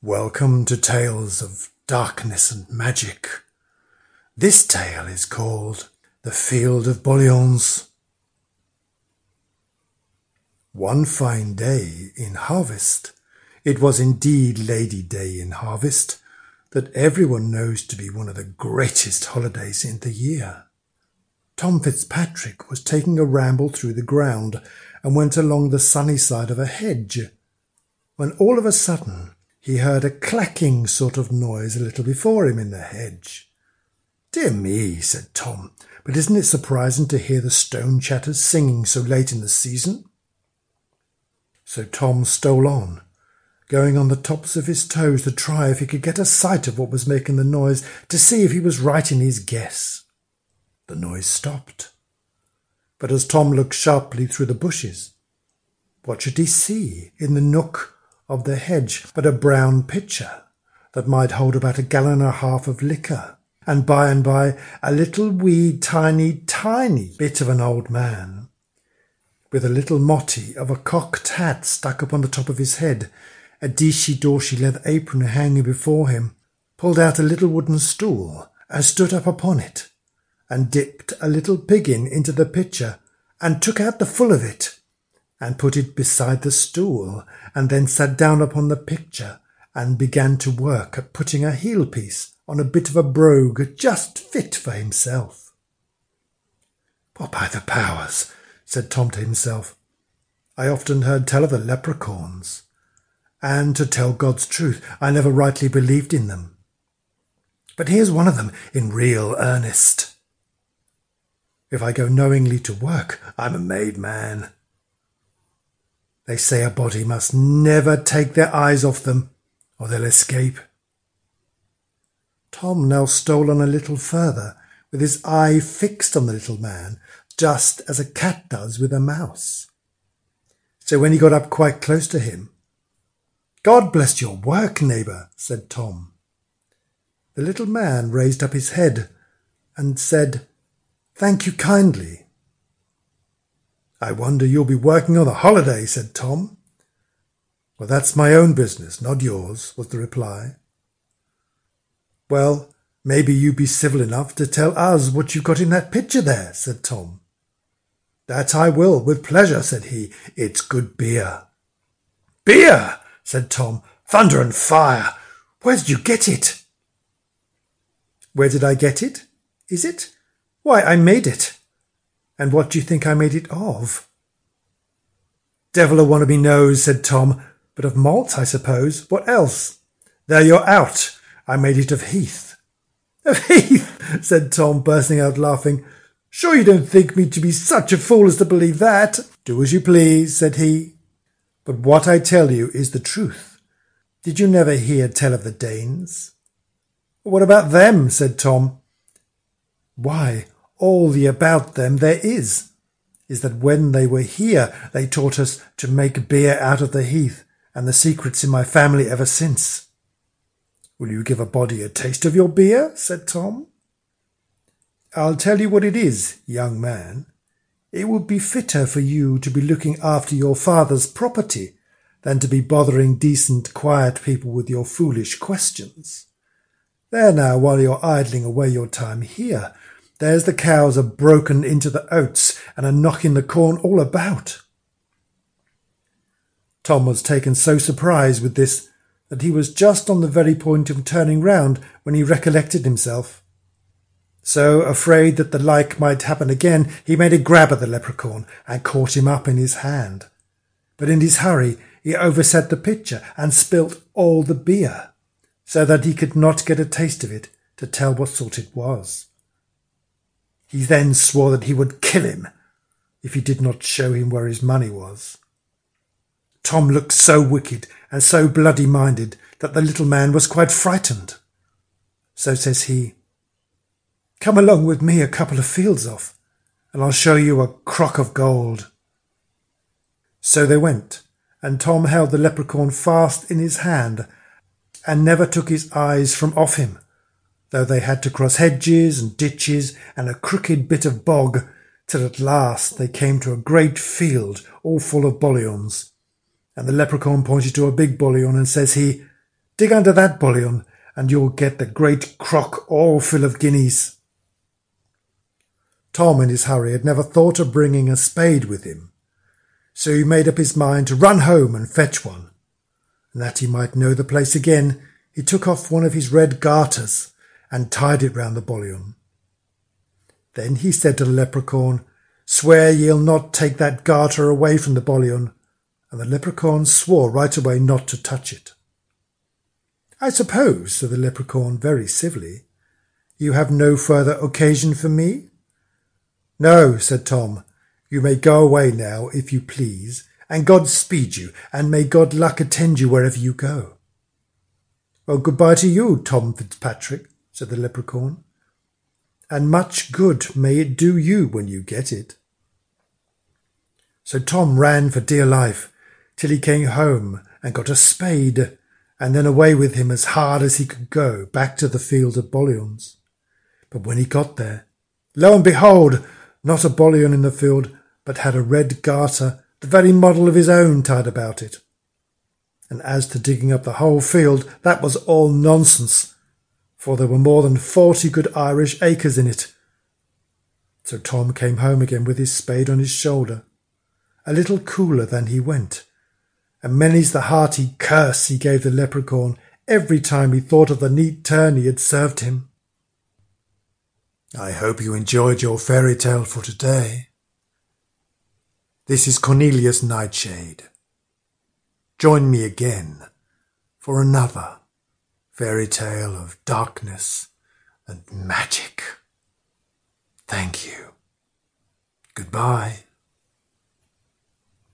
Welcome to Tales of Darkness and Magic. This tale is called The Field of Boliauns. One fine day in harvest, it was indeed Lady Day in harvest, that everyone knows to be one of the greatest holidays in the year. Tom Fitzpatrick was taking a ramble through the ground and went along the sunny side of a hedge, when all of a sudden he heard a clacking sort of noise a little before him in the hedge. "Dear me," said Tom, "but isn't it surprising to hear the stone chatters singing so late in the season?" So Tom stole on, going on the tops of his toes to try if he could get a sight of what was making the noise, to see if he was right in his guess. The noise stopped, but as Tom looked sharply through the bushes, what should he see in the nook of the hedge but a brown pitcher that might hold about 1.5 gallons of liquor, and by a little wee tiny bit of an old man, with a little motty of a cocked hat stuck upon the top of his head, a dishy-doshy leather apron hanging before him, pulled out a little wooden stool and stood up upon it, and dipped a little piggin into the pitcher, and took out the full of it, and put it beside the stool, and then sat down upon the pitcher, and began to work at putting a heel-piece on a bit of a brogue just fit for himself. "Well, by the powers," said Tom to himself, "I often heard tell of the leprechauns, and, to tell God's truth, I never rightly believed in them. But here's one of them in real earnest. If I go knowingly to work, I'm a made man. They say a body must never take their eyes off them, or they'll escape." Tom now stole on a little further, with his eye fixed on the little man, just as a cat does with a mouse. So when he got up quite close to him, "God bless your work, neighbour," said Tom. The little man raised up his head and said, "Thank you kindly." "I wonder you'll be working on a holiday," said Tom. "Well, that's my own business, not yours," was the reply. "Well, maybe you'd be civil enough to tell us what you've got in that pitcher there," said Tom. "That I will, with pleasure," said he. "It's good beer." "Beer!" said Tom. "Thunder and fire! Where did you get it?" "Where did I get it? Is it? Why, I made it. And what do you think I made it of?" "Devil a one of me knows," said Tom, "but of malt, I suppose. What else? There you're out. I made it of heath." "Of heath," said Tom, bursting out laughing. "Sure you don't think me to be such a fool as to believe that?" "Do as you please," said he. "But what I tell you is the truth. Did you never hear tell of the Danes?" "What about them?" said Tom. "Why, all the about them there is that when they were here they taught us to make beer out of the heath, and the secret's in my family ever since." "Will you give a body a taste of your beer?" said Tom. "I'll tell you what it is, young man. It would be fitter for you to be looking after your father's property than to be bothering decent, quiet people with your foolish questions. There now, while you're idling away your time here, there's the cows are broken into the oats and are knocking the corn all about." Tom was taken so surprised with this that he was just on the very point of turning round when he recollected himself. So, afraid that the like might happen again, he made a grab at the leprechaun and caught him up in his hand. But in his hurry he overset the pitcher and spilt all the beer, so that he could not get a taste of it to tell what sort it was. He then swore that he would kill him if he did not show him where his money was. Tom looked so wicked and so bloody-minded that the little man was quite frightened. So says he, "Come along with me a couple of fields off, and I'll show you a crock of gold." So they went, and Tom held the leprechaun fast in his hand and never took his eyes from off him, though they had to cross hedges and ditches and a crooked bit of bog, till at last they came to a great field all full of boliauns. And the leprechaun pointed to a big boliaun and says he, Dig under that bullion, and you'll get the great crock all full of guineas." Tom, in his hurry, had never thought of bringing a spade with him, so he made up his mind to run home and fetch one, and that he might know the place again, he took off one of his red garters and tied it round the boliaun. Then he said to the leprechaun, "Swear ye'll not take that garter away from the boliaun," and the leprechaun swore right away not to touch it. "I suppose," said the leprechaun very civilly, "you have no further occasion for me?" "No," said Tom, "you may go away now, if you please, and God speed you, and may God luck attend you wherever you go." "Well, goodbye to you, Tom Fitzpatrick," said the leprechaun, "and much good may it do you when you get it." So Tom ran for dear life, till he came home and got a spade, and then away with him as hard as he could go, back to the field of boliauns. But when he got there, lo and behold, not a boliaun in the field, but had a red garter, the very model of his own, tied about it. And as to digging up the whole field, that was all nonsense, for there were more than 40 good Irish acres in it. So Tom came home again with his spade on his shoulder, a little cooler than he went, and many's the hearty curse he gave the leprechaun every time he thought of the neat turn he had served him. I hope you enjoyed your fairy tale for today. This is Cornelius Nightshade. Join me again for another fairy tale of darkness and magic. Thank you. Goodbye.